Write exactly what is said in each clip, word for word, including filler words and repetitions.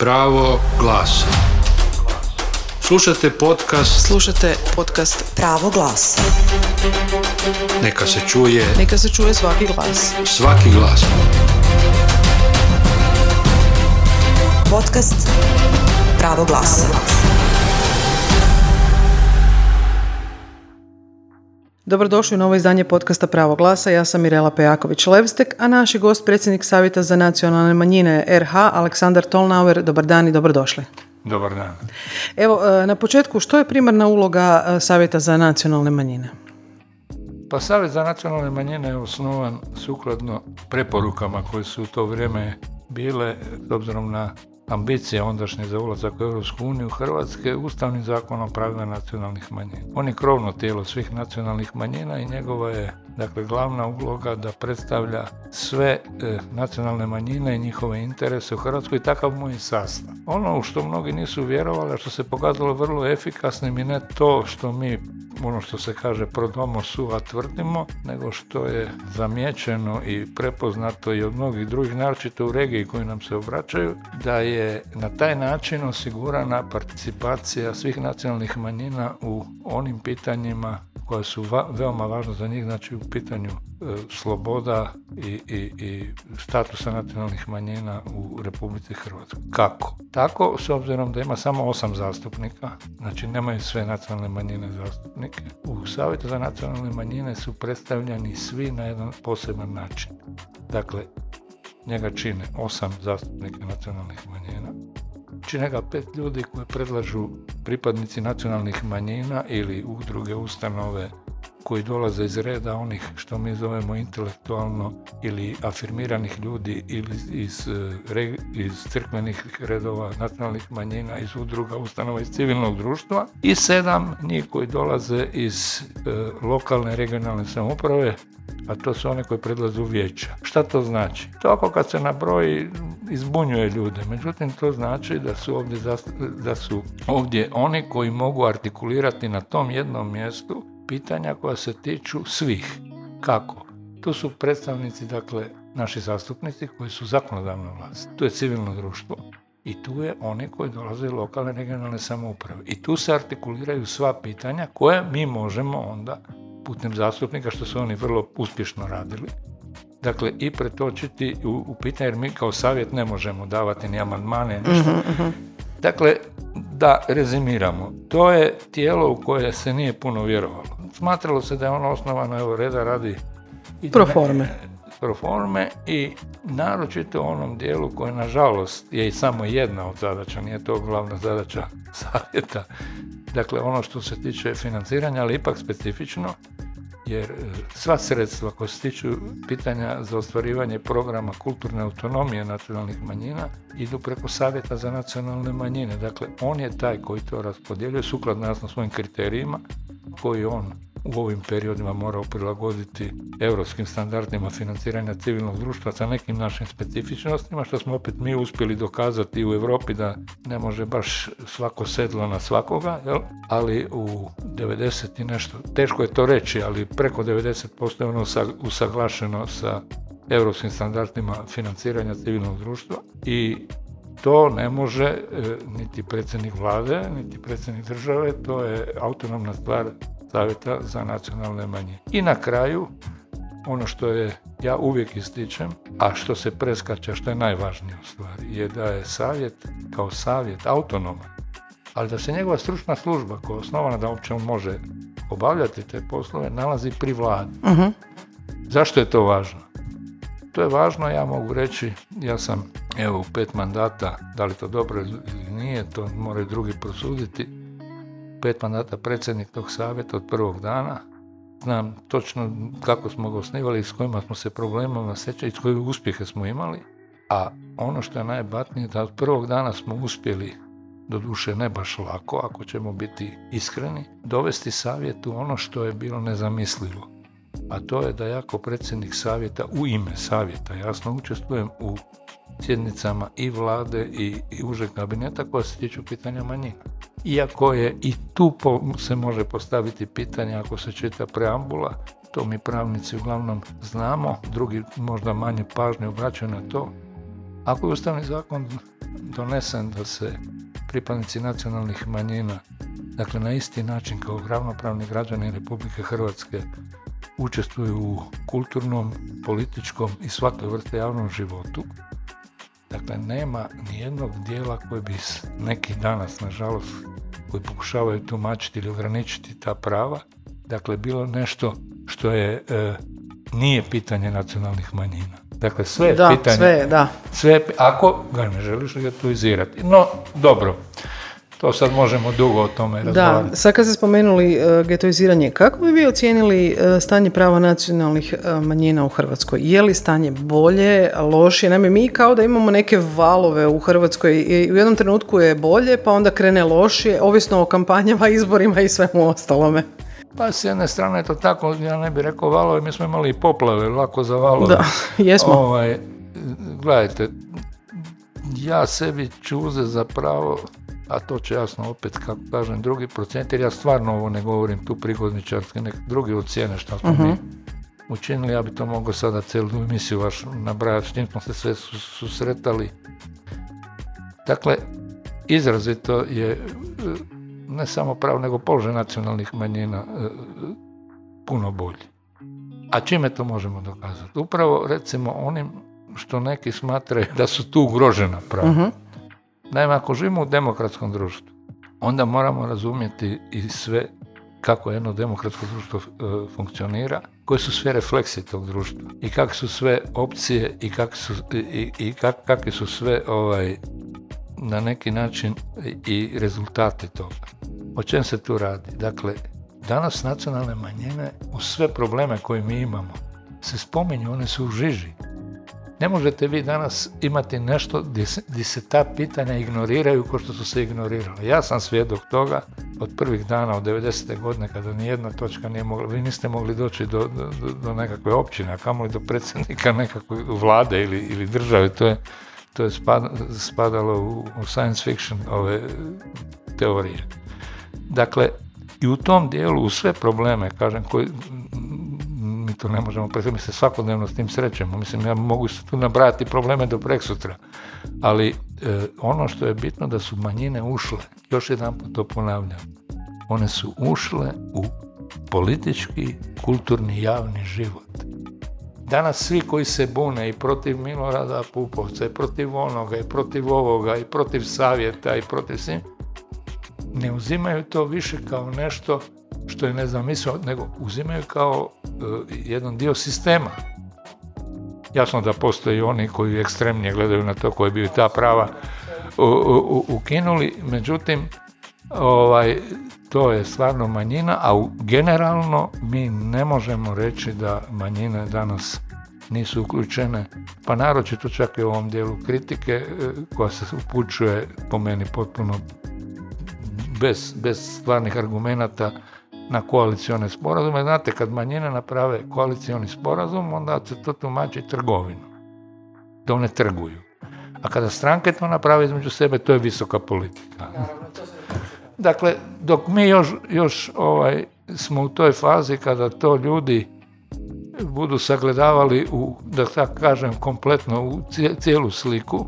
Pravo glas. Slušate podcast. Slušate podcast Pravo glas. Neka se čuje. Neka se čuje svaki glas. Svaki glas. Podcast Pravo glasa. Dobrodošli u novo izdanje podcasta Pravo glasa, ja sam Mirela Pejaković-Levstek, a naš je gost predsjednik Savjeta za nacionalne manjine er ha, Aleksandar Tolnauer. Dobar dan i dobrodošli. Dobar dan. Evo, na početku, što je primarna uloga Savjeta za nacionalne manjine? Pa Savjet za nacionalne manjine je osnovan sukladno preporukama koje su u to vrijeme bile, s obzirom na ambicije ondašnje za ulazak u Europsku uniju Hrvatske, Ustavnim zakonom o pravima nacionalnih manjina. On je krovno tijelo svih nacionalnih manjina i njegova je, dakle, glavna uloga da predstavlja sve e, nacionalne manjine i njihove interese u Hrvatskoj, i takav mu je sastav. Ono u što mnogi nisu vjerovali, a što se pokazalo vrlo efikasnim, i ne to što mi, ono što se kaže pro domo sua, tvrdimo, nego što je zamijećeno i prepoznato i od mnogih drugih, naročito u regiji koji nam se obraćaju, da je na taj način osigurana participacija svih nacionalnih manjina u onim pitanjima koja su va- veoma važna za njih, znači u pitanju e, sloboda i, i, i statusa nacionalnih manjina u Republici Hrvatskoj. Kako? Tako, s obzirom da ima samo osam zastupnika, znači nemaju sve nacionalne manjine zastupnike, u Savjetu za nacionalne manjine su predstavljani svi na jedan poseban način. Dakle, njega čine osam zastupnika nacionalnih manjina. Čine ga pet ljudi koje predlažu pripadnici nacionalnih manjina ili udruge, ustanove koji dolaze iz reda onih što mi zovemo intelektualno ili afirmiranih ljudi, ili iz, iz crkvenih redova nacionalnih manjina, iz udruga, ustanova, iz civilnog društva, i sedam njih koji dolaze iz e, lokalne, regionalne samouprave, a to su one koji predlažu vijeća. Šta to znači? To ako kad se nabroji izbunjuje ljude, međutim to znači da su ovdje, da su ovdje oni koji mogu artikulirati na tom jednom mjestu pitanja koja se tiču svih. Kako? Tu su predstavnici, dakle, naši zastupnici koji su zakonodavna vlast, tu je civilno društvo i tu je oni koji dolaze iz lokalne, regionalne samouprave. I tu se artikuliraju sva pitanja koja mi možemo onda putem zastupnika, što su oni vrlo uspješno radili, dakle, i pretočiti u, u pitanje, jer mi kao savjet ne možemo davati ni amandmane, ništa. Mm-hmm. Dakle, da rezimiramo, to je tijelo u koje se nije puno vjerovalo. Smatralo se da je ono osnovano, evo, reda radi proforme. proforme i naročito u onom dijelu koje, nažalost, je i samo jedna od zadaća, nije to glavna zadaća savjeta. Dakle, ono što se tiče financiranja, ali ipak specifično, jer sva sredstva koja se tiču pitanja za ostvarivanje programa kulturne autonomije nacionalnih manjina idu preko Savjeta za nacionalne manjine. Dakle, on je taj koji to raspodjeljuje sukladno, jasno, svojim kriterijima koji on u ovim periodima morao prilagoditi europskim standardima financiranja civilnog društva sa nekim našim specifičnostima, što smo opet mi uspjeli dokazati u Europi da ne može baš svako sedlo na svakoga, jel? Ali u devedeset i nešto, teško je to reći, ali preko devedeset posto je ono usaglašeno sa europskim standardima financiranja civilnog društva, i to ne može e, niti predsjednik vlade, niti predsjednik države, to je autonomna stvar Savjeta za nacionalne manjine. I na kraju, ono što je, ja uvijek ističem, a što se preskače, što je najvažnije u stvari, je da je savjet kao savjet autonoman, ali da se njegova stručna služba, koja je osnovana da uopće on može obavljati te poslove, nalazi pri vladi. Uh-huh. Zašto je to važno? To je važno, ja mogu reći, ja sam, evo, u pet mandata, da li to dobro ili nije, to moraju drugi prosuditi, pet mandata predsjednik tog savjeta od prvog dana, znam točno kako smo ga osnivali, s kojima smo se problemama sjećali, s koje uspjehe smo imali, a ono što je najbatnije, da od prvog dana smo uspjeli, doduše ne baš lako, ako ćemo biti iskreni, dovesti savjetu ono što je bilo nezamislivo, a to je da ja kao predsjednik savjeta, u ime savjeta, jasno, učestvujem u sjednicama i vlade i, i užeg kabineta koja se tiču pitanja manjina. Iako je i tu po, se može postaviti pitanje, ako se čita preambula, to mi pravnici uglavnom znamo, drugi možda manje pažnje obraćaju na to, Ako je ustavni zakon donesen da se pripadnici nacionalnih manjina, dakle na isti način kao ravnopravni građani Republike Hrvatske, učestvuju u kulturnom, političkom i svakoj vrste javnom životu, dakle nema nijednog dijela koji bi neki danas, nažalost, koji pokušavaju tumačiti ili ograničiti ta prava, dakle bilo nešto što je e, nije pitanje nacionalnih manjina. Dakle, sve je da, pitanje. Sve, da. Sve, ako ga ne želiš legalizirati. No, dobro. To sad možemo dugo o tome razgovarati. Da, sad kad ste spomenuli uh, getoiziranje, kako bi vi ocijenili uh, stanje prava nacionalnih uh, manjina u Hrvatskoj? Je li stanje bolje, lošije? Naime, mi kao da imamo neke valove u Hrvatskoj i u jednom trenutku je bolje, pa onda krene lošije, ovisno o kampanjama, izborima i svemu ostalome. Pa s jedne strane je to tako, ja ne bih rekao valove, mi smo imali i poplave, lako za valove. Da, jesmo. Ovaj, gledajte, ja sebi ću uzeti za pravo, a to će jasno opet, kako kažem, drugi procent, jer ja stvarno ovo ne govorim tu prigodničarski, nek drugi ocijene što smo uh-huh. mi učinili, ja bi to mogao sada cijelu emisiju vaš nabrajati, s njim smo se sve susretali. Dakle, izrazito je ne samo pravo, nego položaj nacionalnih manjina puno bolji. A čime to možemo dokazati? Upravo, recimo, onim što neki smatraju da su tu ugrožena prava. Uh-huh. Naime, ako živimo u demokratskom društvu, onda moramo razumjeti i sve kako jedno demokratsko društvo e, funkcionira, koje su sve refleksije tog društva i kakve su sve opcije i kakve su, i, i kak, kakve su sve ovaj, na neki način i rezultati toga. O čem se tu radi? Dakle, danas nacionalne manjine uz sve probleme koje mi imamo se spominju, one su u žiži. Ne možete vi danas imati nešto gdje se, gdje se ta pitanja ignoriraju kao što su se ignorirala. Ja sam svjedok toga od prvih dana, od devedesete godine, kada nijedna točka nije mogla, vi niste mogli doći do, do, do nekakve općine, a kamoli do predsjednika nekakve vlade ili, ili države. To je, to je spadalo u, u science fiction ove teorije. Dakle, i u tom dijelu, u sve probleme, kažem, koji... mi to ne možemo predstaviti, mi se svakodnevno s tim srećemo, mislim, ja mogu se tu nabrati probleme do preksutra, ali e, ono što je bitno da su manjine ušle, još jedan put to ponavljam, one su ušle u politički, kulturni, javni život. Danas svi koji se bune i protiv Milorada Pupovca, i protiv onoga, i protiv ovoga, i protiv savjeta, i protiv svim, ne uzimaju to više kao nešto što je nezamislivo, nego uzimaju kao uh, jedan dio sistema. Jasno da postoje oni koji ekstremnije gledaju na to, koji bi ta prava u, u, ukinuli, međutim, ovaj, to je stvarno manjina, a u, generalno mi ne možemo reći da manjine danas nisu uključene, pa naročito čak i u ovom dijelu kritike koja se upućuje po meni potpuno bez, bez stvarnih argumenata na koalicione sporazume. Znate, kad manjine naprave koalicioni sporazum, onda se to tumači trgovinu. To ne trguju. A kada stranke to naprave između sebe, to je visoka politika. Dakle, dok mi još, još ovaj, smo u toj fazi kada to ljudi budu sagledavali, u, da tako kažem, kompletno u cijelu sliku,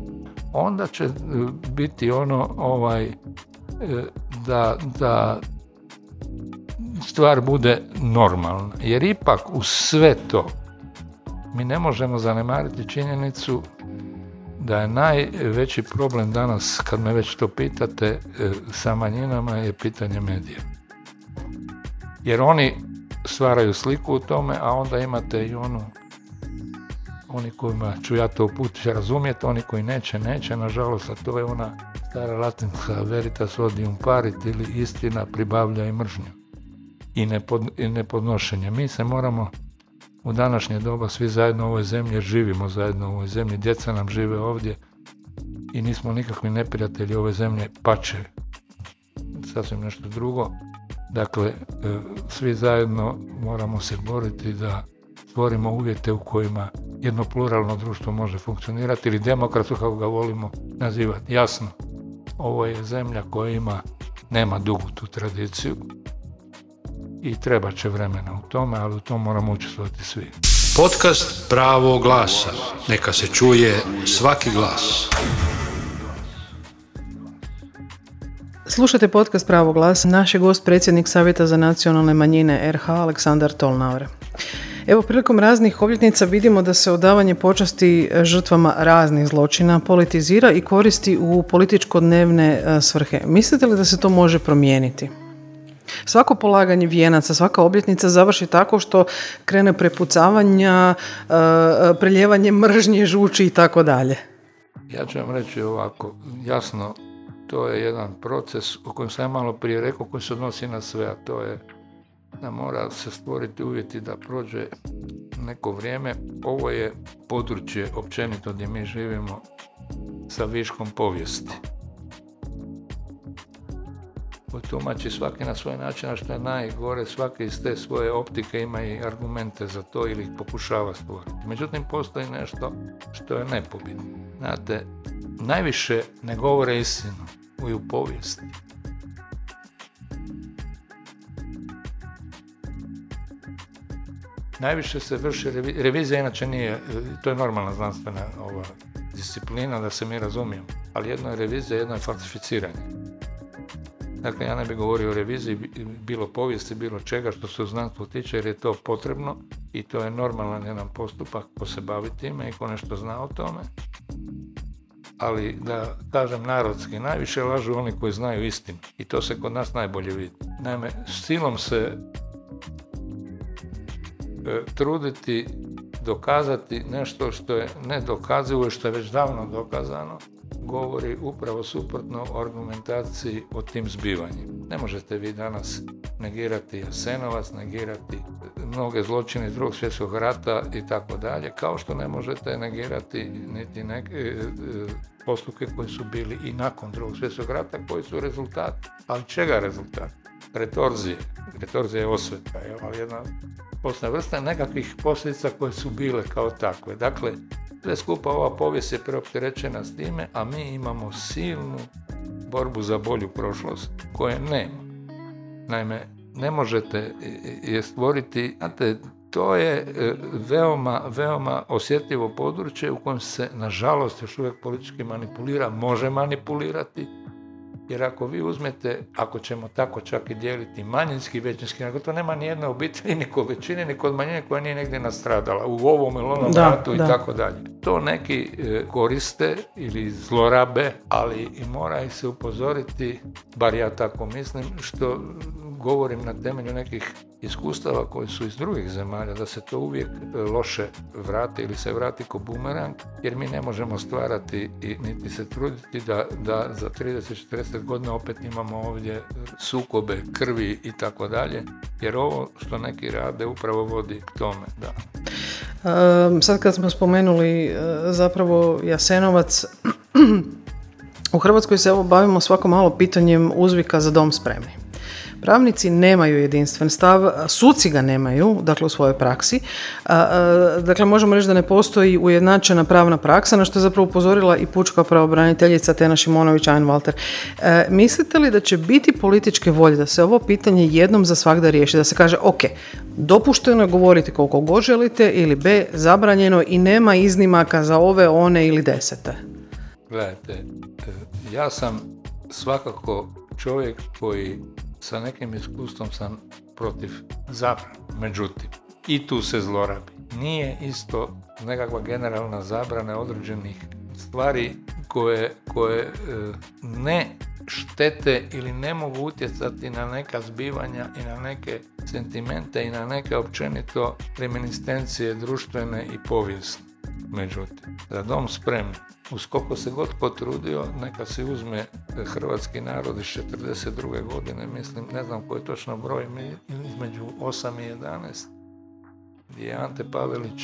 onda će biti ono ovaj, da, da stvar bude normalna, jer ipak uz sve to mi ne možemo zanemariti činjenicu da je najveći problem danas, kad me već to pitate, sa manjinama je pitanje medija. Jer oni stvaraju sliku u tome, a onda imate i onu, oni kojima ću ja to uputiti razumjeti, oni koji neće, neće, nažalost, a to je ona stara latinska veritas odium parit, ili istina pribavlja i mržnju. I, nepod, i nepodnošenje. Mi se moramo u današnje doba svi zajedno u ovoj zemlji, živimo zajedno u ovoj zemlji, djeca nam žive ovdje i nismo nikakvi neprijatelji ove zemlje, pače sasvim nešto drugo. Dakle, svi zajedno moramo se boriti da stvorimo uvjete u kojima jedno pluralno društvo može funkcionirati, ili demokratsko, kako ga volimo nazivati. Jasno, ovo je zemlja koja ima, nema dugu tu tradiciju i treba će vremena u tome, ali u tom moramo učestvovati svi. Podcast Pravo glasa. Neka se čuje svaki glas. Slušajte podcast Pravo glasa. Naš je gost predsjednik Savjeta za nacionalne manjine er ha Aleksandar Tolnauer. Evo, prilikom raznih obljetnica vidimo da se odavanje počasti žrtvama raznih zločina politizira i koristi u političko-dnevne svrhe. Mislite li da se to može promijeniti? Svako polaganje vijenaca, svaka obljetnica završi tako što krene prepucavanja, prelijevanje mržnje, žuči i tako dalje. Ja ću vam reći ovako, jasno, to je jedan proces o kojem sam malo prije rekao, koji se odnosi na sve, a to je da mora se stvoriti uvjeti da prođe neko vrijeme. Ovo je područje općenito gdje mi živimo sa viškom povijesti. Tumači svaki na svoj način, a što je najgore, svaki iz te svoje optike ima i argumente za to ili ih pokušava stvoriti. Međutim, postoji nešto što je nepobitno. Znate, najviše ne govore istinu i u povijesti. Najviše se vrši revizija, revizija inače nije, to je normalna znanstvena ova disciplina, da se mi razumijemo, ali jedno je revizija, jedno je falsificiranje. Dakle, ja ne bih govorio o reviziji, bilo povijesti, bilo čega što se u znanstvu tiče, jer je to potrebno i to je normalan jedan postupak ko se bavi time i ko nešto zna o tome. Ali da kažem narodski, najviše lažu oni koji znaju istinu i to se kod nas najbolje vidi. Naime, silom se e, truditi dokazati nešto što je nedokazivo i što je već davno dokazano, govori upravo suprotno o argumentaciji o tim zbivanjima. Ne možete vi danas negirati Jasenovac, negirati mnoge zločine iz Drugog svjetskog rata i tako dalje, kao što ne možete negirati niti neke e, e, postupke koji su bili i nakon Drugog svjetskog rata, koji su rezultati. Ali čega rezultat? Retorzije. Retorzija je osveta, je, ali jedna posna vrsta nekakvih posljedica koje su bile kao takve. Dakle, sve skupa ova povijest je preopterećena s time, a mi imamo silnu borbu za bolju prošlost koje nema. Naime, ne možete je stvoriti, znate, to je veoma, veoma osjetljivo područje u kojem se, nažalost, još uvijek politički manipulira, može manipulirati, jer ako vi uzmete, ako ćemo tako čak i dijeliti manjinski, većinski, ako to nema ni jedne obitelji, ni kod većine, ni kod manjine koja nije negdje nastradala, u ovom ili onom ratu i tako dalje. To neki e, koriste ili zlorabe, ali i mora ih se upozoriti, bar ja tako mislim, što govorim na temelju nekih iskustava koji su iz drugih zemalja, da se to uvijek loše vrati ili se vrati ko bumerang, jer mi ne možemo stvarati i niti se truditi da, da za trideset četrdeset godina opet imamo ovdje sukobe, krvi i tako dalje, jer ovo što neki rade upravo vodi k tome, da. Um, sad kad smo spomenuli zapravo Jasenovac, u Hrvatskoj se evo bavimo svako malo pitanjem uzvika za dom spremni. Pravnici nemaju jedinstven stav, suci ga nemaju, dakle u svojoj praksi. Dakle, možemo reći da ne postoji ujednačena pravna praksa, na što je zapravo upozorila i pučka pravobraniteljica Tena Šimonović Einwalter. E, mislite li da će biti političke volje da se ovo pitanje jednom za svagda riješi, da se kaže ok, dopušteno je govoriti koliko god želite ili b, zabranjeno i nema iznimaka za ove, one ili desete? Gledajte, ja sam svakako čovjek koji sa nekim iskustvom sam protiv zabrana. Međutim, i tu se zlorabi. Nije isto nekakva generalna zabrana određenih stvari koje, koje ne štete ili ne mogu utjecati na neka zbivanja i na neke sentimente i na neke općenito reminiscencije društvene i povijesne. Međutim, za dom spremni, uz koliko se god potrudio, neka se uzme hrvatski narod iz četrdeset druge godine, mislim, ne znam koji je točno broj, između osam i jedanaest, gdje je Ante Pavelić,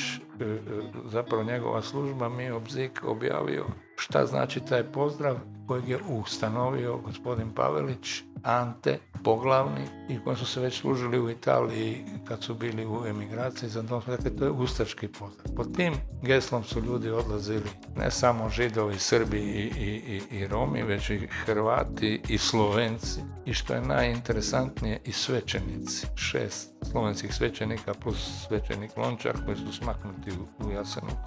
zapravo njegova služba, Mio Bzik, objavio šta znači taj pozdrav kojeg je ustanovio gospodin Pavelić, Ante, poglavni, i koji su se već služili u Italiji kad su bili u emigraciji za dom. Dakle, to je ustaški pozdrav. Pod tim geslom su ljudi odlazili, ne samo Židovi, Srbi i, i, i, i Romi, već i Hrvati i Slovenci. I što je najinteresantnije, i svećenici. Šest slovenskih svećenika plus svećenik Lončar koji su smaknuti u Jasenovcu.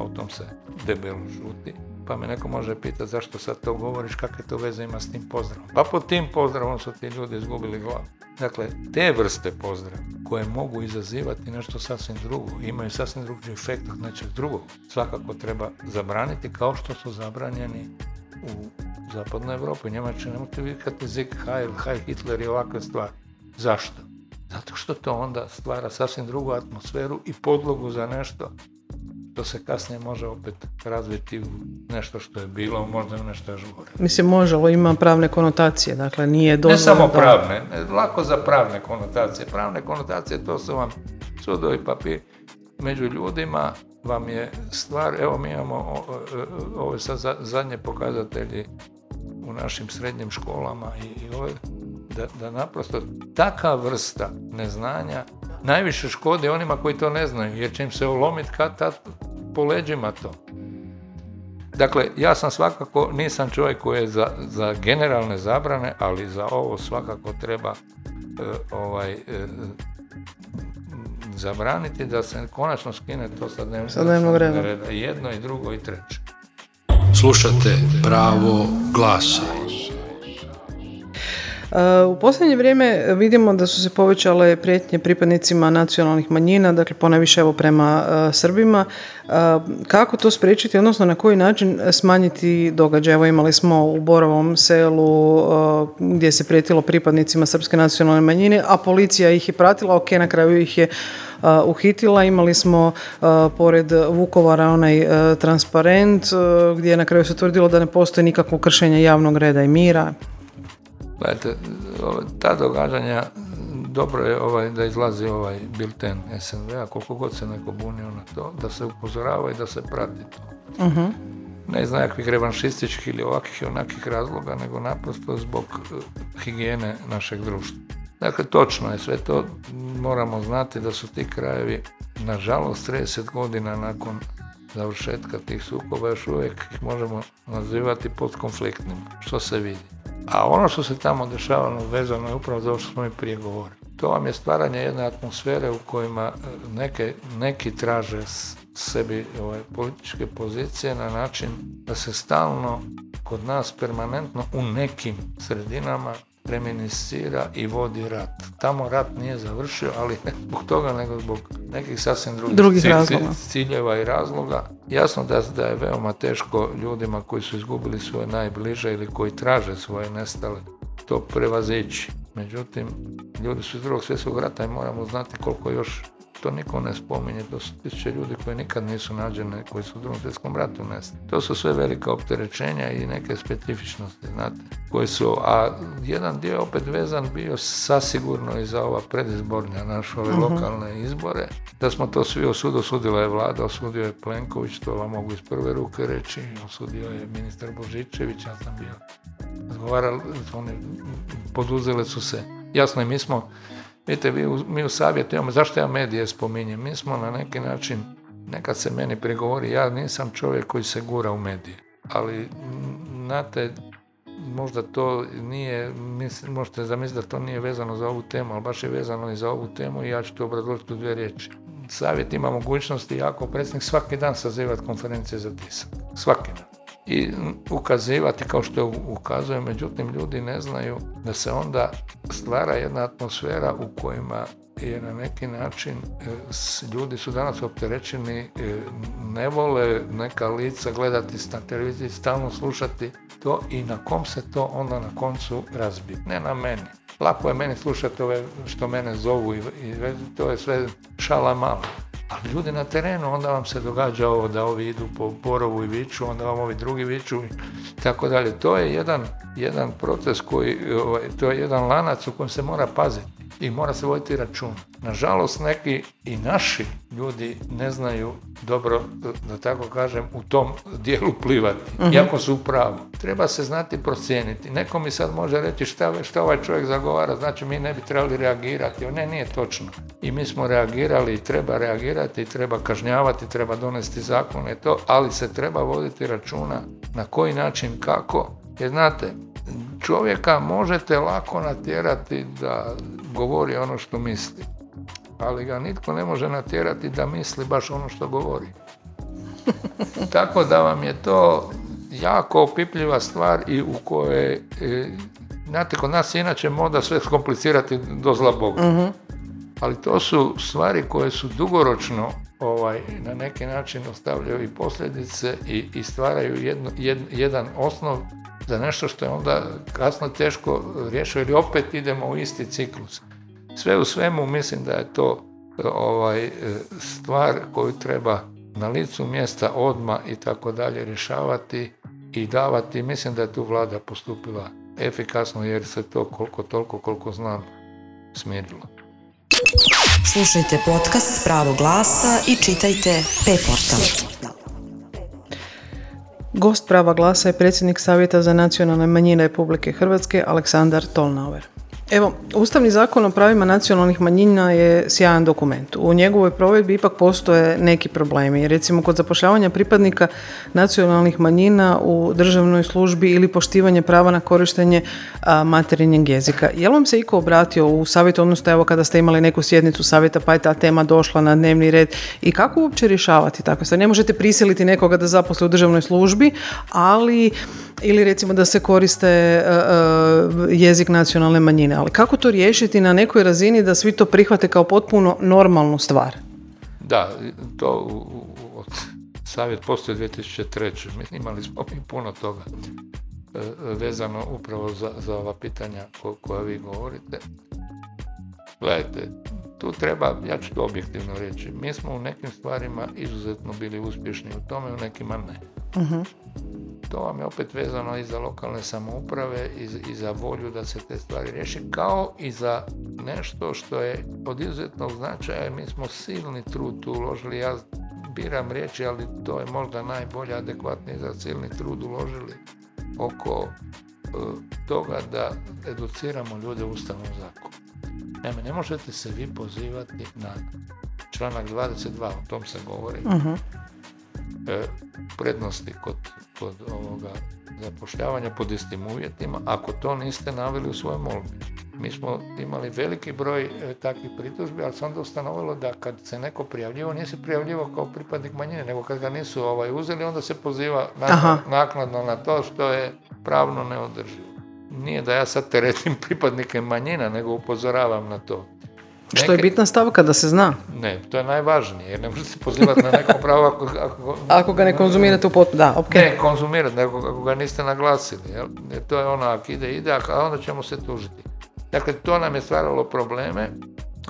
O tom se debelo žuti. Pa me neko može pitati zašto sad to govoriš, kakve to veze ima s tim pozdravom. Pa pod tim pozdravom su ti ljudi izgubili glavu. Dakle, te vrste pozdrava koje mogu izazivati nešto sasvim drugo, imaju sasvim drugi efekt od nečeg drugog, svakako treba zabraniti kao što su zabranjeni u zapadnoj Europi. Njemački nemojte vikati Sieg Heil, Heil Hitler i ovakve stvari. Zašto? Zato što to onda stvara sasvim drugu atmosferu i podlogu za nešto što se kasnije može opet razviti u nešto što je bilo, možda u nešto još gore. Mislim, može, ali ima pravne konotacije, dakle nije dozvoljeno. Ne samo pravne, lako za pravne konotacije. Pravne konotacije, to su vam sudovi papiri. Među ljudima vam je stvar, evo mi imamo ove sad zadnje pokazatelji u našim srednjim školama i ove, da, da naprosto taka vrsta neznanja najviše škodi onima koji to ne znaju, jer će im se ulomiti kad tad po leđima to. Dakle, ja sam svakako, nisam čovjek koji je za, za generalne zabrane, ali za ovo svakako treba eh, ovaj, eh, zabraniti da se konačno skine to sa dnevnog reda. Jedno i drugo i treće. Slušate Pravo glasa. U posljednje vrijeme vidimo da su se povećale prijetnje pripadnicima nacionalnih manjina, dakle ponajviše evo prema uh, Srbima. Uh, kako to spriječiti, odnosno na koji način smanjiti događaj? Evo imali smo u Borovom selu uh, gdje se prijetilo pripadnicima srpske nacionalne manjine, a policija ih je pratila, ok, na kraju ih je uh, uhitila. Imali smo uh, pored Vukovara onaj uh, transparent uh, gdje je na kraju se tvrdilo da ne postoji nikakvo kršenje javnog reda i mira. Gledajte, ta događanja, dobro je ovaj, da izlazi ovaj bilten es en ve a, koliko god se neko bunio na to, da se upozorava i da se prati to. Uh-huh. Ne iz nekakvih revanšističkih ili ovakvih i onakvih razloga, nego naprosto zbog higijene našeg društva. Dakle, točno je sve to, moramo znati da su ti krajevi, nažalost, trideset godina nakon završetka tih sukoba, još uvijek ih možemo nazivati postkonfliktnim, što se vidi. A ono što se tamo dešavalo vezano je upravo za ovo što smo mi prije govorili. To vam je stvaranje jedne atmosfere u kojima neke, neki traže sebi ove, političke pozicije na način da se stalno kod nas permanentno u nekim sredinama reminiscira i vodi rat. Tamo rat nije završio, ali ne zbog toga, nego zbog nekih sasvim drugih, drugih cilj, ciljeva i razloga. Jasno da, da je veoma teško ljudima koji su izgubili svoje najbliže ili koji traže svoje nestale to prevazići. Međutim, ljudi su iz drugog svjetskog rata i moramo znati koliko još, to niko ne spominje, to su tisuće ljudi koji nikad nisu nađene, koji su u drugom svjetskom ratu nestali. To su sve velika opterećenja i neke specifičnosti, znate, koje su, a jedan dio opet vezan bio sasigurno i za ova predizbornja naša, ove uh-huh. lokalne izbore, da smo to svi osud, osudila je vlada, osudio je Plenković, to vam mogu iz prve ruke reći, osudio je ministar Božičević, ja sam bio razgovarali, oni poduzele su se, jasno i mi smo. Vidite, mi u savjetu imamo, zašto ja medije spominjem? Mi smo na neki način, nekad se meni prigovori, ja nisam čovjek koji se gura u medije. Ali, znate, možda to nije, možete zamisliti da to nije vezano za ovu temu, ali baš je vezano i za ovu temu i ja ću to obrazložiti u dvije riječi. Savjet ima mogućnosti, jako predsjednik, svaki dan sazivati konferencije za tisak. Svaki dan. I ukazivati kao što ukazuje, međutim ljudi ne znaju da se onda stvara jedna atmosfera u kojima je na neki način ljudi su danas opterećeni, ne vole neka lica gledati na televiziji, stalno slušati to i na kom se to onda na koncu razbije. Ne na meni. Lako je meni slušati ove što mene zovu i, i to je sve šala malo. Ali ljudi na terenu, onda vam se događa ovo da ovi idu po Borovu i viču, onda vam ovi drugi viču i tako dalje. To je jedan, jedan proces koji, to je jedan lanac u kojem se mora paziti i mora se voditi račun. Nažalost, neki i naši ljudi ne znaju dobro, da tako kažem, u tom dijelu plivati, uh-huh. iako su u pravu. Treba se znati procijeniti. Neko mi sad može reći šta, šta ovaj čovjek zagovara, znači mi ne bi trebali reagirati. Ne, nije točno. I mi smo reagirali i treba reagirati, treba kažnjavati, treba donesti zakone, to, ali se treba voditi računa na koji način, kako. Jer znate, čovjeka možete lako natjerati da govori ono što misli. ali ga nitko ne može natjerati da misli baš ono što govori. Tako da vam je to jako opipljiva stvar i u kojoj, e, znate, kod nas inače moda sve skomplicirati do zla Boga. Mm-hmm. Ali to su stvari koje su dugoročno ovaj, na neki način ostavljaju i posljedice i, i stvaraju jedno, jed, jedan osnov za nešto što je onda kasno teško riješio, ili opet idemo u isti ciklus. Sve u svemu mislim da je to ovaj, stvar koju treba na licu mjesta odmah i tako dalje rješavati i davati. Mislim da je tu vlada postupila efikasno jer se to koliko toliko koliko znam smirilo. Slušajte podcast Pravo glasa i čitajte P-portal. Gost Prava glasa je predsjednik Savjeta za nacionalne manjine Republike Hrvatske Aleksandar Tolnauer. Evo, Ustavni zakon o pravima nacionalnih manjina je sjajan dokument. U njegovoj provedbi ipak postoje neki problemi. Recimo, kod zapošljavanja pripadnika nacionalnih manjina u državnoj službi ili poštivanje prava na korištenje a, materinjeg jezika. Je li vam se iko obratio u savjetu, odnosno evo kada ste imali neku sjednicu savjeta pa je ta tema došla na dnevni red? I kako uopće rješavati tako stvari? Ne možete prisiliti nekoga da zaposle u državnoj službi, ali... ili recimo da se koriste uh, jezik nacionalne manjine, ali kako to riješiti na nekoj razini da svi to prihvate kao potpuno normalnu stvar? Da, to u, u, savjet postoji dvije tisuće treće. Imali smo mi puno toga e, vezano upravo za, za ova pitanja ko, koja vi govorite. Gledajte, tu treba, ja ću to objektivno reći, mi smo u nekim stvarima izuzetno bili uspješni u tome, u nekima ne. Uh-huh. To vam je opet vezano i za lokalne samouprave i, i za volju da se te stvari riješi, kao i za nešto što je od izuzetnog značaja. Mi smo silni trud tu uložili, ja biram riječi, ali to je možda najbolje, adekvatnije za silni trud uložili oko e, toga da educiramo ljude u Ustavnom zakonu. Naime, ne možete se vi pozivati na članak dvadeset dva, o tom se govori. Uh-huh. E, prednosti kod, kod ovoga zapošljavanja pod istim uvjetima, ako to niste naveli u svojoj molbi. Mi smo imali veliki broj e, takvih pritužbi, ali sam da ustanovilo da kad se neko prijavljivo, nije se prijavljivo kao pripadnik manjine, nego kad ga nisu ovaj, uzeli, onda se poziva na, naknadno na to, što je pravno neodrživo. Nije da ja sad teretim pripadnike manjina, nego upozoravam na to. Neke... Što je bitna stavka, da se zna? Ne, to je najvažnije, jer ne možete se pozivati na neko pravo ako, ako, ako ga ne konzumirate u potpunosti. Da, okay. Ne konzumirate, nego ako ga niste naglasili. Jel? To je ono, ako ide, ide, a onda ćemo se tužiti. Dakle, to nam je stvaralo probleme.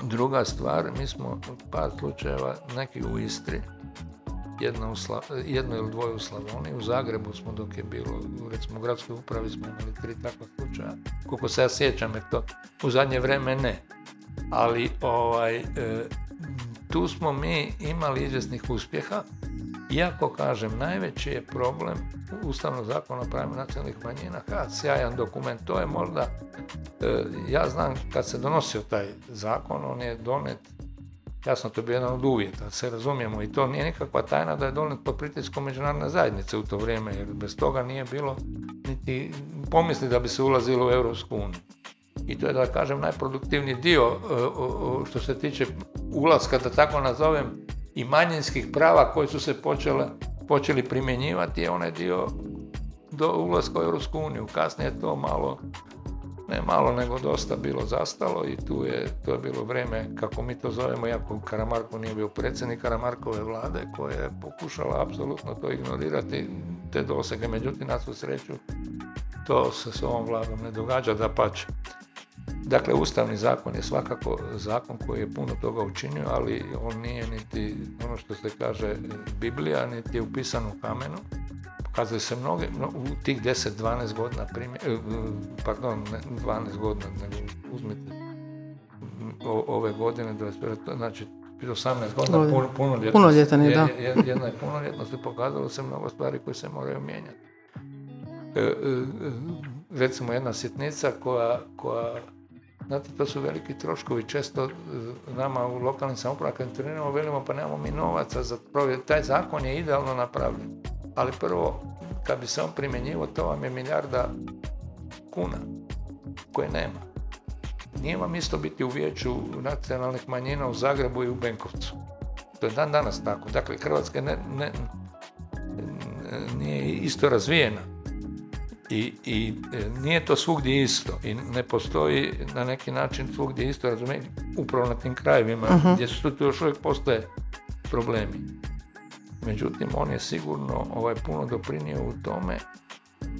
Druga stvar, mi smo par slučajeva, neki u Istri, jedno, u Sla, jedno ili dvoje u Slavoniji, u Zagrebu smo dok je bilo, recimo u gradskoj upravi smo imali tri takva slučaja. Koliko se ja sjećam, je to u zadnje vrijeme ne. Ali ovaj, tu smo mi imali izvjesnih uspjeha. Iako, kažem, najveći je problem Ustavnog zakona o pravima nacionalnih manjina. Ha, sjajan dokument, to je možda, ja znam kad se donosio taj zakon, on je donet, jasno, to je bio jedan od uvjeta, se razumijemo, i to nije nikakva tajna da je donet pod pritiskom međunarodne zajednice u to vrijeme, jer bez toga nije bilo niti pomisli da bi se ulazilo u Europsku uniju. I to je, da kažem, najproduktivniji dio što se tiče ulaska, da tako nazovem, i manjinskih prava koji su se počela, počeli primjenjivati, je onaj dio do ulaska u Europsku uniju. Kasnije je to malo, ne malo, nego dosta bilo zastalo, i tu je, to je bilo vrijeme, kako mi to zovemo, iako Karamarko nije bio predsjednik, Karamarkove vlade koja je pokušala apsolutno to ignorirati, te dosege. Međutim, na svu sreću, to se s ovom vladom ne događa, da pače. Dakle, Ustavni zakon je svakako zakon koji je puno toga učinio, ali on nije niti, ono što se kaže, Biblija, niti je upisan u kamenu. Pokazuje se mnoge, no, u tih deset do dvanaest godina, primje, pardon, ne, dvanaest godina, nego uzmite o, ove godine, dvadeset pet, znači osamnaest godina, puno, punoljetnost, punoljetan je, da. Jedna je punoljetnost, i pokazalo se mnogo stvari koje se moraju mijenjati. E, e, recimo jedna sitnica koja, koja, znate, to su veliki troškovi, često nama u lokalnim samoupravama kad treniramo, velimo pa nemamo mi novaca za provjeru. Taj zakon je idealno napravljen, ali prvo, kad bi se on primjenjivao, to vam je milijarda kuna koje nema. Nije vam isto biti u Vijeću nacionalnih manjina u Zagrebu i u Benkovcu. To je dan danas tako. Dakle, Hrvatska ne, ne, nije isto razvijena. I, i nije to svugdje isto. I ne postoji na neki način svugdje isto razumijenje. Upravo na tim krajevima, uh-huh. gdje su tu još uvijek postoje problemi. Međutim, on je sigurno ovaj, puno doprinio u tome.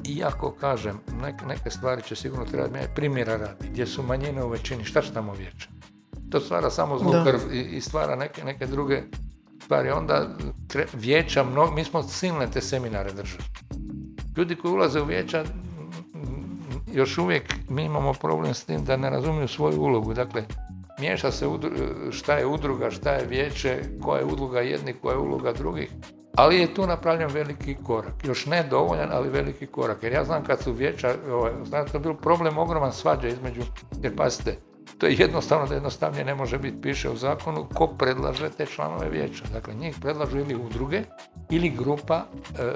Iako kažem, neke, neke stvari će sigurno trebati primjera radi, gdje su manjine u većini, šta će tamo vijeće? To stvara samo zlu krv i, i stvara neke, neke druge stvari. Onda kre, vijeća, mno, mi smo silne te seminare držali. Ljudi koji ulaze u vijeća, još uvijek mi imamo problem s tim da ne razumiju svoju ulogu. Dakle, miješa se udru, šta je udruga, šta je vijeće, koja je uloga jednih, koja je uloga drugih. Ali je tu napravljen veliki korak. Još ne dovoljan, ali veliki korak. Jer ja znam kad su vijeća, znači to je bio problem ogroman svađa između, jer pazite, to je jednostavno da jednostavnije ne može biti, piše u zakonu, ko predlaže te članove vijeća. Dakle, njih predlažu ili udruge, ili grupa e, e,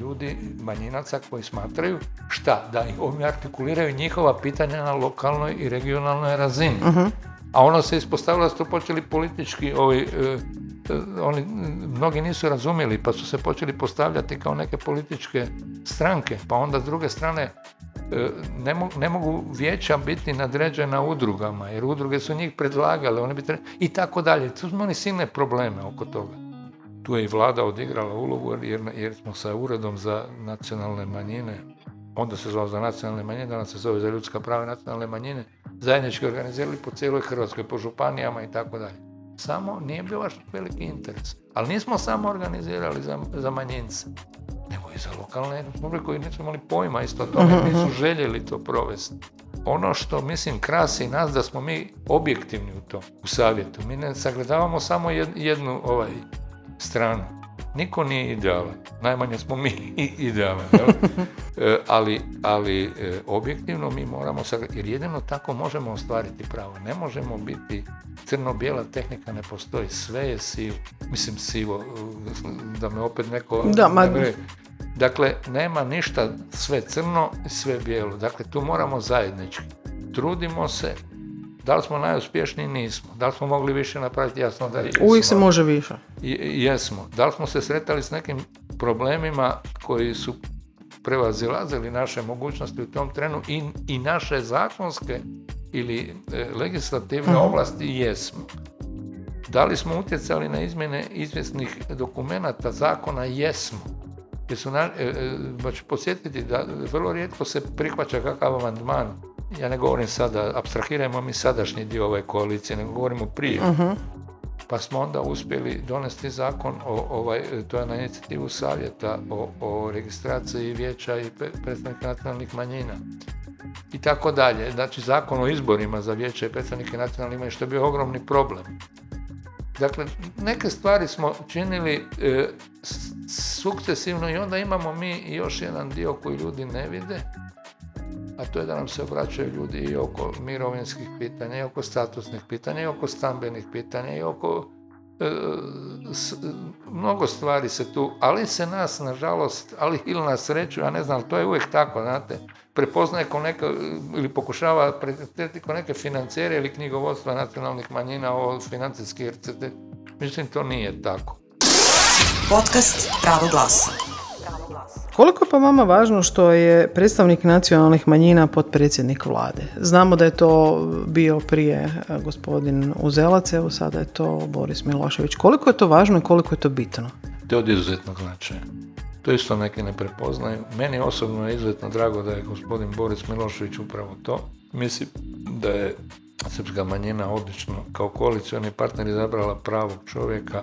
ljudi, manjinaca koji smatraju šta, da oni artikuliraju njihova pitanja na lokalnoj i regionalnoj razini. Uh-huh. A ono se ispostavilo da su to počeli politički ovi... E, Oni, mnogi nisu razumjeli, pa su se počeli postavljati kao neke političke stranke, pa onda s druge strane ne, mo, ne mogu vijeća biti nadređena udrugama, jer udruge su njih predlagale, one bi trebali, i tako dalje. Tu smo oni silne probleme oko toga. Tu je i vlada odigrala ulogu, jer, jer smo sa uredom za nacionalne manjine, onda se zvao za nacionalne manjine, danas se zove za ljudska prava i nacionalne manjine, zajednički organizirali po cijeloj Hrvatskoj, po županijama i tako dalje. Samo nije bio baš veliki interes. Ali nismo samo organizirali za, za manjince, nego i za lokalne publike koji nisu imali pojma isto o tome, nisu željeli to provesti. Ono što, mislim, krasi nas da smo mi objektivni u tom, u savjetu. Mi ne sagledavamo samo jednu ovaj, stranu. Niko nije idealan. Najmanje smo mi idealni. E, ali, ali e, objektivno mi moramo, sagledati, jer jedino tako možemo ostvariti pravo. Ne možemo biti crno-bijela tehnika, ne postoji. Sve je sivo. Mislim sivo, da me opet neko... Da, ma... ne dakle, nema ništa sve crno, sve bijelo. Dakle, tu moramo zajednički. Trudimo se. Da li smo najuspješniji? Nismo. Da li smo mogli više napraviti? Jasno da jesmo. Uvijek se može više. I, jesmo. Da li smo se sretali s nekim problemima koji su prevazilazili naše mogućnosti u tom trenu i, i naše zakonske ili e, legislativne uh-huh. ovlasti? Jesmo. Da li smo utjecali na izmjene izvjesnih dokumenata, zakona? Jesmo. Jer su na, e, e, ću podsjetiti da vrlo rijetko se prihvaća kakav amandman. Ja ne govorim sada, apstrahirajmo mi sadašnji dio ove koalicije, nego govorimo prije. Uh-huh. Pa smo onda uspjeli donesti zakon, o, ovaj, to je na inicijativu savjeta o, o registraciji vijeća i predstavnika nacionalnih manjina. I tako dalje. Znači, zakon o izborima za vijeća i predstavnike nacionalnih manjina, što je bio ogromni problem. Dakle, neke stvari smo činili e, sukcesivno i onda imamo mi još jedan dio koji ljudi ne vide. A to je da nam se obraćaju ljudi i oko mirovinskih pitanja, i oko statusnih pitanja, i oko stambenih pitanja, i oko... E, s, mnogo stvari se tu, ali se nas, nažalost, ali ili na sreću, ja ne znam, to je uvijek tako, znate, prepoznaje ko neka, ili pokušava pretretiti ko neke financijere ili knjigovodstva nacionalnih manjina o financijskih R C T. Mislim, to nije tako. Podcast Pravo glasa. Koliko je pa vama važno što je predstavnik nacionalnih manjina potpredsjednik vlade? Znamo da je to bio prije gospodin Uzelac, evo sada je to Boris Milošević. Koliko je to važno i koliko je to bitno? To je od izuzetnog značaja. To isto neki ne prepoznaju. Meni osobno je izuzetno drago da je gospodin Boris Milošević upravo to. Mislim da je srpska manjina odlično kao koalicioni partner izabrala pravog čovjeka.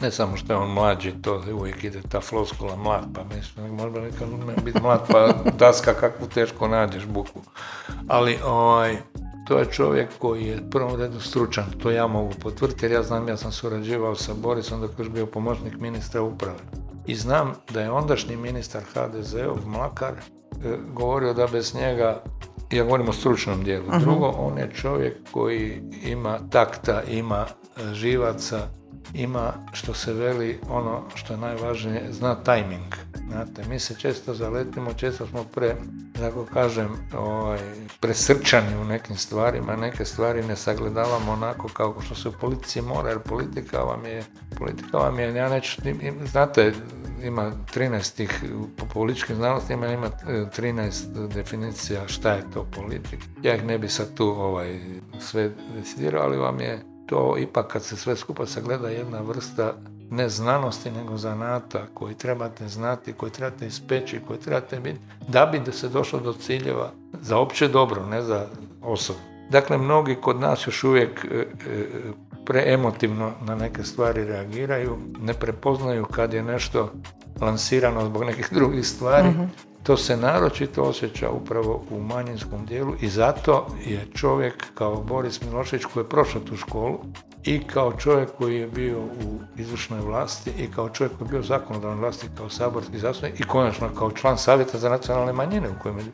Ne samo što je on mlađi, to uvijek ide ta floskula mlad, pa mislim, možda nekako biti mlad, pa daska kakvu teško nađeš buku. Ali oj, to je čovjek koji je prvom redu stručan, to ja mogu potvrditi, jer ja znam, ja sam surađivao sa Borisom dok je bio pomoćnik ministra uprave. I znam da je ondašnji ministar H D Z-ov, Mlakar, govorio da bez njega, ja govorim o stručnom dijelu, uh-huh. drugo, on je čovjek koji ima takta, ima živaca, ima, što se veli, ono što je najvažnije, zna tajming. Znate, mi se često zaletimo, često smo pre, tako kažem, ovaj, presrčani u nekim stvarima, neke stvari ne sagledavamo onako kao što se u politici mora, jer politika vam je, politika vam je, ja neću, im, znate, ima trinaest tih, po političkim znanostima ima trinaest definicija šta je to politika. Ja ih ne bi sad tu ovaj, sve decidirao, ali vam je to ipak kad se sve skupa sagleda jedna vrsta ne znanosti nego zanata koji trebate znati, koji trebate ispeći, koji trebate biti, da bi se došlo do ciljeva za opće dobro, ne za osobu. Dakle, mnogi kod nas još uvijek e, preemotivno na neke stvari reagiraju, ne prepoznaju kad je nešto lansirano zbog nekih drugih stvari. Mm-hmm. To se naročito osjeća upravo u manjinskom dijelu i zato je čovjek kao Boris Milošević koji je prošao tu školu i kao čovjek koji je bio u izvršnoj vlasti i kao čovjek koji je bio zakonodavnoj vlasti kao saborski zastupnik i konačno kao član Savjeta za nacionalne manjine u kojem je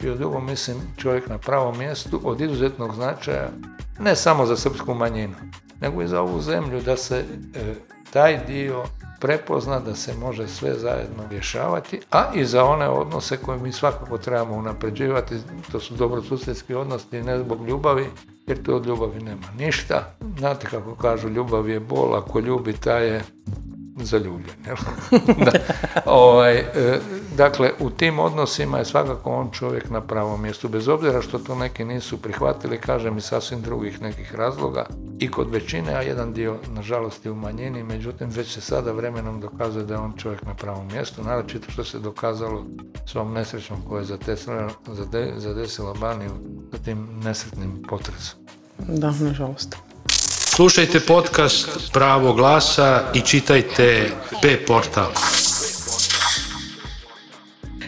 bio dugo, mislim, čovjek na pravom mjestu od izuzetnog značaja ne samo za srpsku manjinu, nego i za ovu zemlju da se e, taj dio prepozna da se može sve zajedno rješavati, a i za one odnose koje mi svakako trebamo unapređivati, to su dobrosusjedski odnosi, ne zbog ljubavi, jer tu od ljubavi nema ništa. Znate kako kažu, ljubav je bol, ako ljubi, ta je zaljubljen. da. Ovaj, e, dakle, u tim odnosima je svakako on čovjek na pravom mjestu, bez obzira što to neki nisu prihvatili, kažem, i sasvim drugih nekih razloga, i kod većine, a jedan dio, nažalost, je u manjini, međutim, već se sada vremenom dokazuje da je on čovjek na pravom mjestu, naročito što se dokazalo s ovom nesrećom koja je zatesla, zade, zadesila Baniju sa tim nesretnim potresom. Da, nažalost. Slušajte podcast Pravo glasa i čitajte P-portal.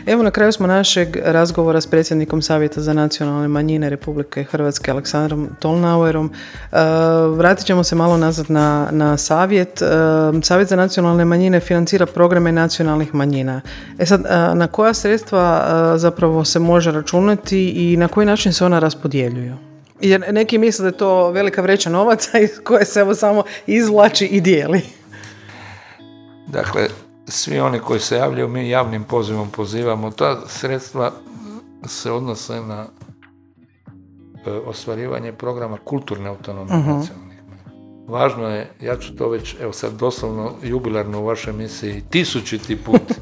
Evo, na kraju smo našeg razgovora s predsjednikom Savjeta za nacionalne manjine Republike Hrvatske Aleksandrom Tolnauerom. E, vratit ćemo se malo nazad na, na Savjet. E, Savjet za nacionalne manjine financira programe nacionalnih manjina. E sad, a, na koja sredstva a, zapravo se može računati i na koji način se ona raspodjeljuju? Jer neki misle da je to velika vreća novaca iz koje se evo samo izvlači i dijeli. Dakle, svi oni koji se javljaju, mi javnim pozivom pozivamo. Ta sredstva se odnose na e, ostvarivanje programa kulturne autonomije uh-huh. nacionalnih. Važno je, ja ću to već, evo sad doslovno jubilarno u vašoj emisiji tisućiti put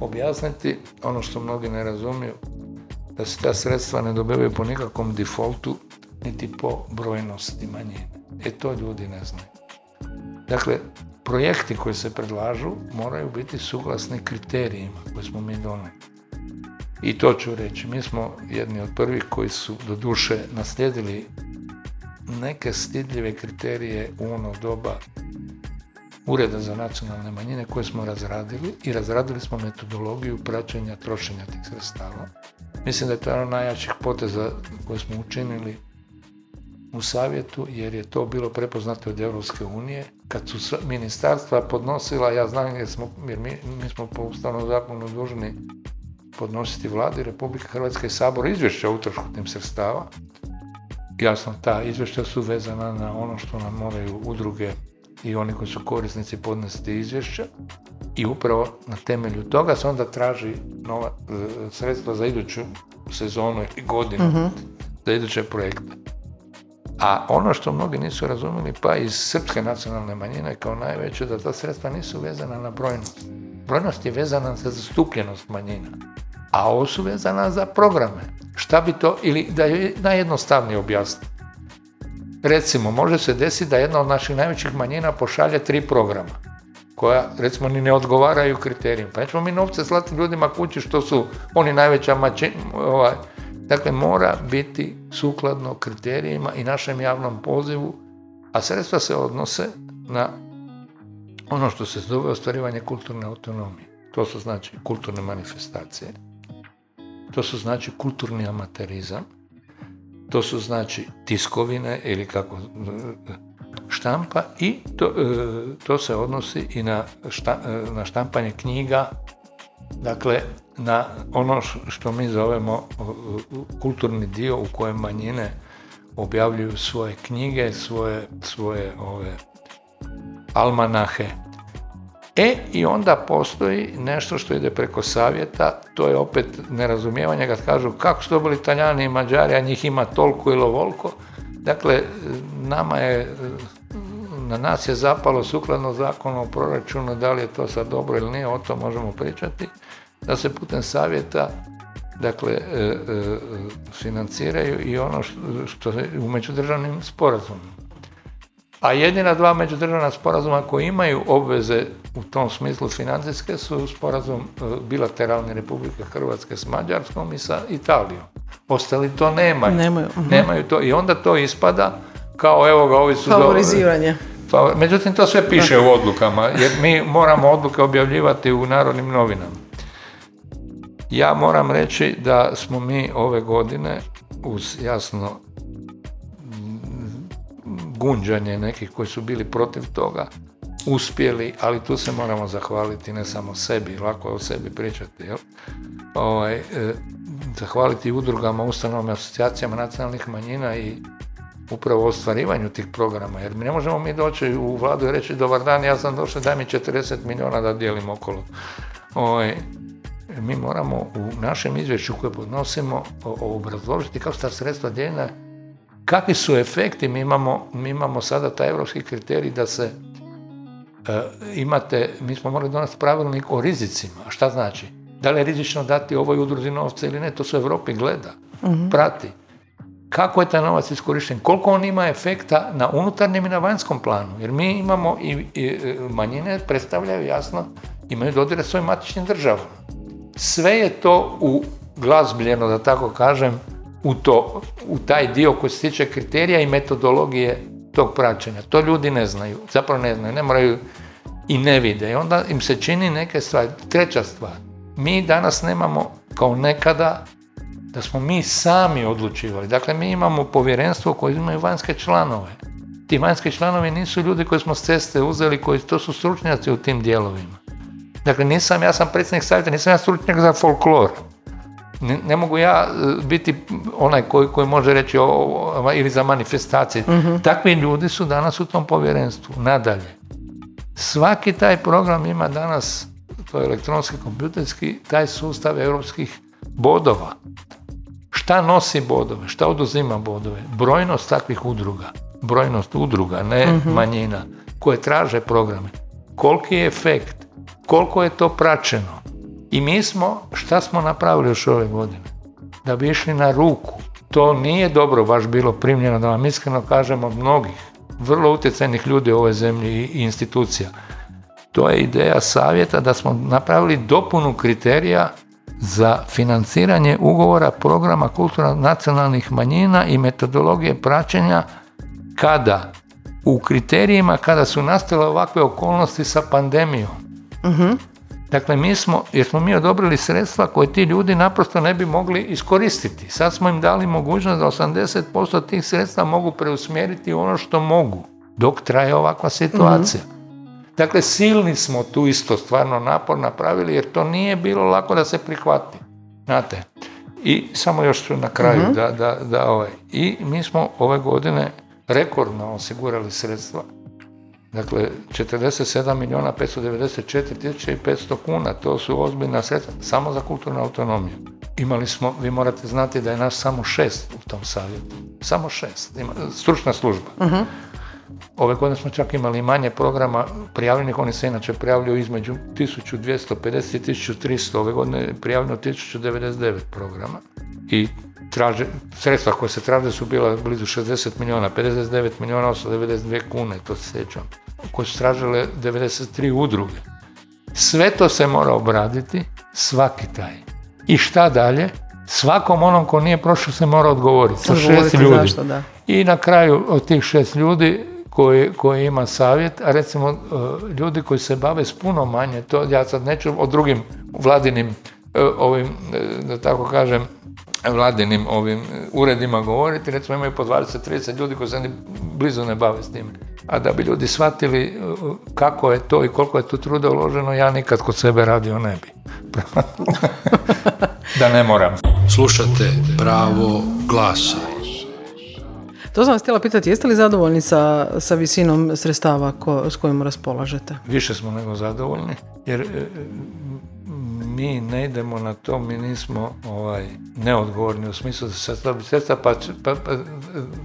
objasniti, ono što mnogi ne razumiju, da se ta sredstva ne dobivaju po nikakvom defaultu, niti po brojnosti manjine. E to ljudi ne znaju. Dakle, projekti koji se predlažu moraju biti suglasni kriterijima koje smo mi donijeli. I to ću reći, mi smo jedni od prvih koji su doduše naslijedili neke stidljive kriterije u ono doba Ureda za nacionalne manjine koje smo razradili i razradili smo metodologiju praćenja trošenja tih sredstava. Mislim da je to jedan od najjačih poteza koje smo učinili u savjetu, jer je to bilo prepoznato od Europske unije. Kad su ministarstva podnosila, ja znam jer, smo, jer mi, mi smo po ustavnom zakonu dužni podnositi vladi Republike Hrvatske i Saboru izvješća o utrošku tim sredstava. Jasno, ta izvješća su vezana na ono što nam moraju udruge i oni koji su korisnici podnesti izvješća i upravo na temelju toga se onda traži nova sredstva za iduću sezonu i godinu, uh-huh. za iduće projekte. A ono što mnogi nisu razumjeli, pa i srpske nacionalne manjine kao najveće, da ta sredstva nisu vezana na brojnost. Brojnost je vezana za zastupljenost manjina, a ovo su vezana za programe. Šta bi to, ili da je najjednostavnije objasniti. Recimo, može se desiti da jedna od naših najvećih manjina pošalje tri programa, koja, recimo, ni ne odgovaraju kriterijima. Pa nećemo mi novce slati ljudima kući što su oni najveća manjina. Ovaj, dakle, mora biti sukladno kriterijima i našem javnom pozivu, a sredstva se odnose na ono što se zove ostvarivanje kulturne autonomije. To su znači kulturne manifestacije, to su znači kulturni amaterizam, to su znači tiskovine ili kako štampa i to, to se odnosi i na, šta, na štampanje knjiga, dakle na ono što mi zovemo kulturni dio u kojem manjine objavljuju svoje knjige, svoje, svoje ove almanahe, E, i onda postoji nešto što ide preko savjeta, to je opet nerazumijevanje kad kažu kako su dobili Talijani i Mađari, a njih ima toliko ili ovoliko. Dakle, nama je, na nas je zapalo sukladno zakonu o proračunu, da li je to sad dobro ili nije, o tom možemo pričati, da se putem savjeta, dakle, e, e, financiraju i ono što, što je u međudržavnim sporazumima. A jedina dva međudržavna sporazuma koji imaju obveze u tom smislu financijske su sporazum bilateralne Republike Hrvatske s Mađarskom i sa Italijom. Ostali to nemaju. Nemaju. Uh-huh. Nemaju to. I onda to ispada kao evo ga, ovi su... Favoriziranje. Dobro. Međutim, to sve piše u odlukama, jer mi moramo odluke objavljivati u Narodnim novinama. Ja moram reći da smo mi ove godine, uz jasno gunđanje nekih koji su bili protiv toga, uspjeli, ali tu se moramo zahvaliti ne samo sebi, lako je o sebi pričati, jel? O, e, zahvaliti udrugama, ustanovama, asocijacijama nacionalnih manjina i upravo ostvarivanju tih programa, jer mi ne možemo mi doći u vladu i reći dobar dan, ja sam došao, daj mi četrdeset milijuna da dijelim okolo. O, e, mi moramo u našem izvješću koje podnosimo o, o obrazložiti kako ta sredstva dijeljena. Kakvi su efekti? Mi imamo, mi imamo sada taj europski kriterij da se e, imate, mi smo morali donijeti pravilnik o rizicima. A šta znači? Da li je rizično dati ovoj udruzi novce ili ne? To se u Europi gleda, mm-hmm. prati. Kako je taj novac iskorišten? Koliko on ima efekta na unutarnjem i na vanjskom planu? Jer mi imamo i, i manjine predstavljaju jasno, imaju dodire svojim matičnim državama. Sve je to uglazbljeno, da tako kažem, u to, u taj dio koji se tiče kriterija i metodologije tog praćenja. To ljudi ne znaju, zapravo ne znaju, ne moraju i ne vide. I onda im se čini neke stvari. Treća stvar, mi danas nemamo kao nekada da smo mi sami odlučivali. Dakle, mi imamo povjerenstvo koje imaju vanjske članove. Ti vanjski članovi nisu ljudi koji smo s ceste uzeli, koji, to su stručnjaci u tim dijelovima. Dakle, nisam, ja sam predsjednik savjeta, nisam ja stručnjak za folklor. Ne, ne mogu ja biti onaj koji, koji može reći o, o, ili za manifestacije. Mm-hmm. Takvi ljudi su danas u tom povjerenstvu. Nadalje, svaki taj program ima danas, to je elektronski, kompjuterski, taj sustav europskih bodova. Šta nosi bodove? Šta oduzima bodove? Brojnost takvih udruga. Brojnost udruga, ne mm-hmm. manjina, koje traže programe. Koliki je efekt? Koliko je to praćeno? I mi smo, šta smo napravili još ove godine? Da bi išli na ruku. To nije dobro baš bilo primljeno, da vam iskreno kažem, od mnogih vrlo utjecajnih ljudi u ovoj zemlji i institucija. To je ideja savjeta da smo napravili dopunu kriterija za financiranje ugovora programa kulturno nacionalnih manjina i metodologije praćenja kada u kriterijima kada su nastale ovakve okolnosti sa pandemijom. Mhm. Dakle, mi smo, jer smo mi odobrili sredstva koje ti ljudi naprosto ne bi mogli iskoristiti. Sad smo im dali mogućnost da osamdeset posto tih sredstva mogu preusmjeriti u ono što mogu, dok traje ovakva situacija. Mm-hmm. Dakle, silni smo tu isto stvarno napor napravili, jer to nije bilo lako da se prihvati. Znate, i samo još na kraju, mm-hmm. da, da, da ovaj, i mi smo ove godine rekordno osigurali sredstva. Dakle, četrdeset sedam milijuna petsto devedeset četiri tisuće i petsto kuna, to su ozbiljna sredstva, samo za kulturnu autonomiju. Imali smo, vi morate znati da je nas samo šest u tom savjetu. Samo šest, ima, stručna služba. Uh-huh. Ove godine smo čak imali manje programa prijavljenih, oni se inače prijavljuju između tisuću dvjesto pedeset i tisuću tristo, ove godine je prijavljeno tisuću devedeset devet programa i traže, sredstva koje se traže su bila blizu šezdeset milijuna, pedeset devet milijuna, osamsto devedeset dvije kune, to se sjećam, koje su tražile devedeset tri udruge. Sve to se mora obraditi, svaki taj. I šta dalje? Svakom onom ko nije prošao se mora odgovoriti. Sa šest ljudi. Zašto, da. I na kraju od tih šest ljudi koji, koji ima savjet, a recimo ljudi koji se bave s puno manje, to ja sad neću o drugim vladinim, ovim, da tako kažem, vladinim ovim uredima govoriti, recimo imaju po dvadeset do trideset ljudi koji se ni blizu ne bave s time. A da bi ljudi shvatili kako je to i koliko je tu truda uloženo, ja nikad kod sebe radio ne bi. Da ne moram. Slušate Pravo glasa. To sam vas htjela pitati, jeste li zadovoljni sa, sa visinom sredstava ko, s kojim raspolažete? Više smo nego zadovoljni, jer mi ne idemo na to, mi nismo ovaj, neodgovorni u smislu da se slabi sredstva, pa, pa,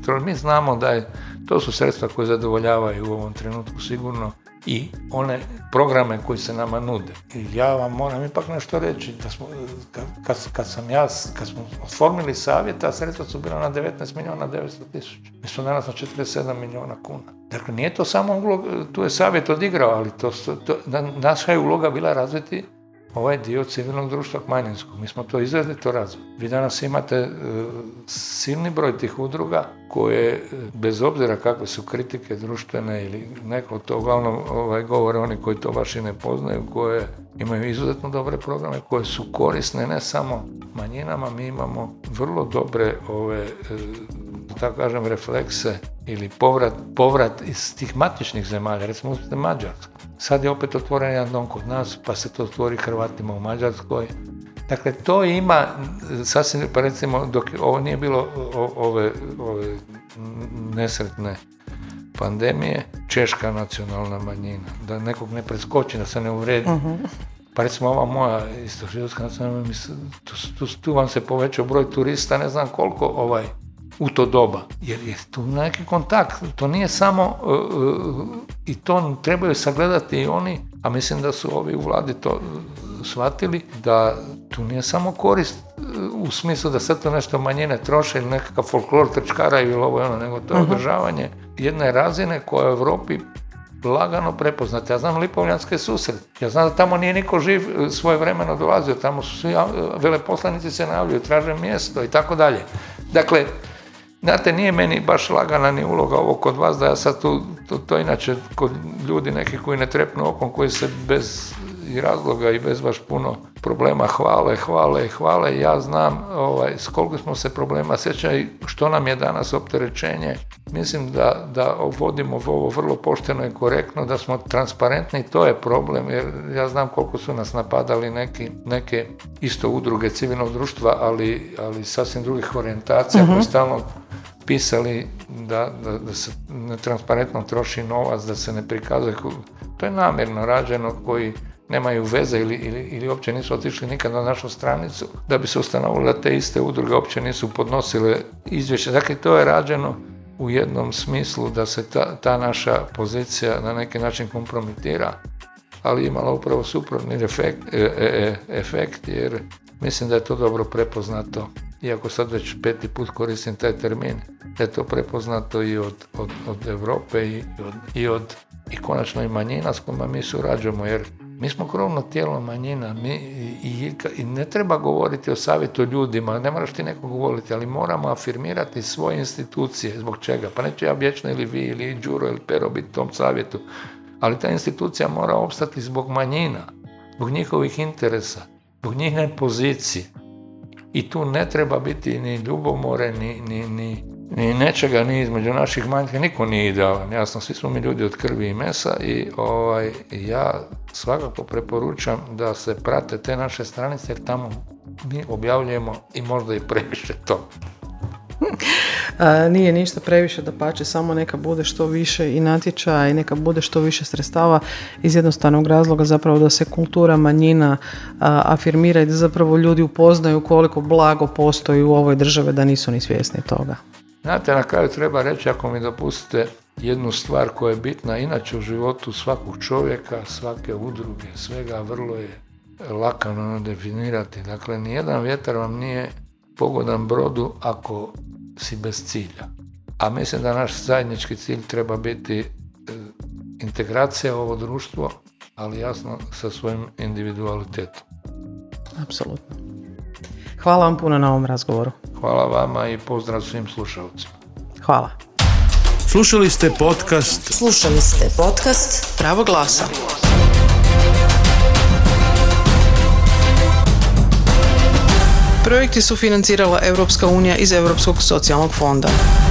pa mi znamo da je, to su sredstva koje zadovoljavaju u ovom trenutku sigurno i one programe koji se nama nude. I ja vam moram ipak nešto reći, da smo, kad, kad, kad sam ja, kad smo formili savjet, ta sredstva su bila na devetnaest milijuna devetsto tisuća. Mi smo danas na četrdeset sedam milijuna kuna. Dakle, nije to samo ulog, tu je savjet odigrao, ali to, to, naša je uloga bila razviti ovaj dio civilnog društva manjinskog. Mi smo to izrazili, to razvili. Vi danas imate e, silni broj tih udruga koje, bez obzira kakve su kritike društvene ili neko to, uglavnom ovaj, govore oni koji to baš i ne poznaju, koje imaju izuzetno dobre programe, koje su korisne ne samo manjinama, mi imamo vrlo dobre ove, e, tako kažem, reflekse ili povrat, povrat iz tih matičnih zemalja, recimo uzmite Mađarsku. Sad je opet otvoren jedan dom kod nas, pa se to otvori Hrvatima u Mađarskoj. Dakle, to ima, sasvim, pa recimo, dok ovo nije bilo o, ove, ove nesretne pandemije, češka nacionalna manjina, da nekog ne preskoči, da se ne uvredi. Uh-huh. Pa recimo ova moja istošidovska nacionalna manjina, tu, tu, tu vam se povećao broj turista, ne znam koliko ovaj, u to doba, jer je tu neki kontakt, to nije samo uh, uh, i to trebaju sagledati i oni, a mislim da su ovi u vladi to uh, shvatili, da tu nije samo korist uh, u smislu da sad to nešto manjine troše ili nekakav folklor trčkaraju ili ovo i ono, nego to je uh-huh. održavanje jedne razine koja je u Europi lagano prepoznate. Ja znam Lipovljanske susrete. Ja znam da tamo nije niko živ svoje vremeno dolazio, tamo su svi veleposlanici se najavljuju, traže mjesto i tako dalje. Dakle, znate, nije meni baš lagana ni uloga ovo kod vas, da ja sad tu, to, to inače kod ljudi neki koji ne trepnu okom, koji se bez i razloga i bez baš puno problema hvale, hvale, hvale. Ja znam ovaj, s koliko smo se problema sjećali, što nam je danas opterećenje. Mislim da, da vodimo ovo vrlo pošteno i korektno, da smo transparentni, to je problem, jer ja znam koliko su nas napadali neki, neke isto udruge civilnog društva, ali, ali sasvim drugih orijentacija, uh-huh. koje stalno pisali da, da, da se netransparentno troši novac, da se ne prikazuje. To je namjerno rađeno, koji nemaju veze ili, ili, ili uopće nisu otišli nikad na našu stranicu, da bi se ustanovilo da te iste udruge uopće nisu podnosile izvješće. Dakle, to je rađeno u jednom smislu da se ta, ta naša pozicija na neki način kompromitira, ali imala upravo suprotni efekt, e, e, efekt, jer mislim da je to dobro prepoznato, iako sad već peti put koristim taj termin, da je to prepoznato i od, od, od Europe i od, i od i konačno i manjina s kojima mi surađujemo, jer mi smo krovno tijelo manjina mi, i, i ne treba govoriti o savjetu ljudima, ne moraš ti nekog govoriti, ali moramo afirmirati svoje institucije. Zbog čega? Pa neću ja vječno ili vi ili Đuro ili Pero biti tom savjetu, ali ta institucija mora opstati zbog manjina, zbog njihovih interesa, zbog njihove pozicije. I tu ne treba biti ni ljubomore, ni, ni, ni, ni nečega, ni između naših manjka, niko nije idealan, jasno, svi smo mi ljudi od krvi i mesa i ovaj, ja svakako preporučam da se prate te naše stranice, jer tamo mi objavljujemo i možda i previše to. A, nije ništa previše, da pače, samo neka bude što više i natječaja i neka bude što više sredstava, iz jednostavnog razloga zapravo da se kultura manjina a, afirmira i da zapravo ljudi upoznaju koliko blago postoji u ovoj državi, da nisu ni svjesni toga. Znate, na kraju treba reći, ako mi dopustite, jednu stvar koja je bitna inače u životu svakog čovjeka, svake udruge, svega, vrlo je lakano definirati. Dakle, nijedan vjetar vam nije pogodan brodu ako si bez cilja. A mislim da naš zajednički cilj treba biti integracija u ovo društvo, ali jasno sa svojim individualitetom. Apsolutno. Hvala vam puno na ovom razgovoru. Hvala vama i pozdrav svim slušalcima. Hvala. Slušali ste podcast. Slušali ste podcast Pravo glasa. Projekti su financirala Europska unija iz Europskog socijalnog fonda.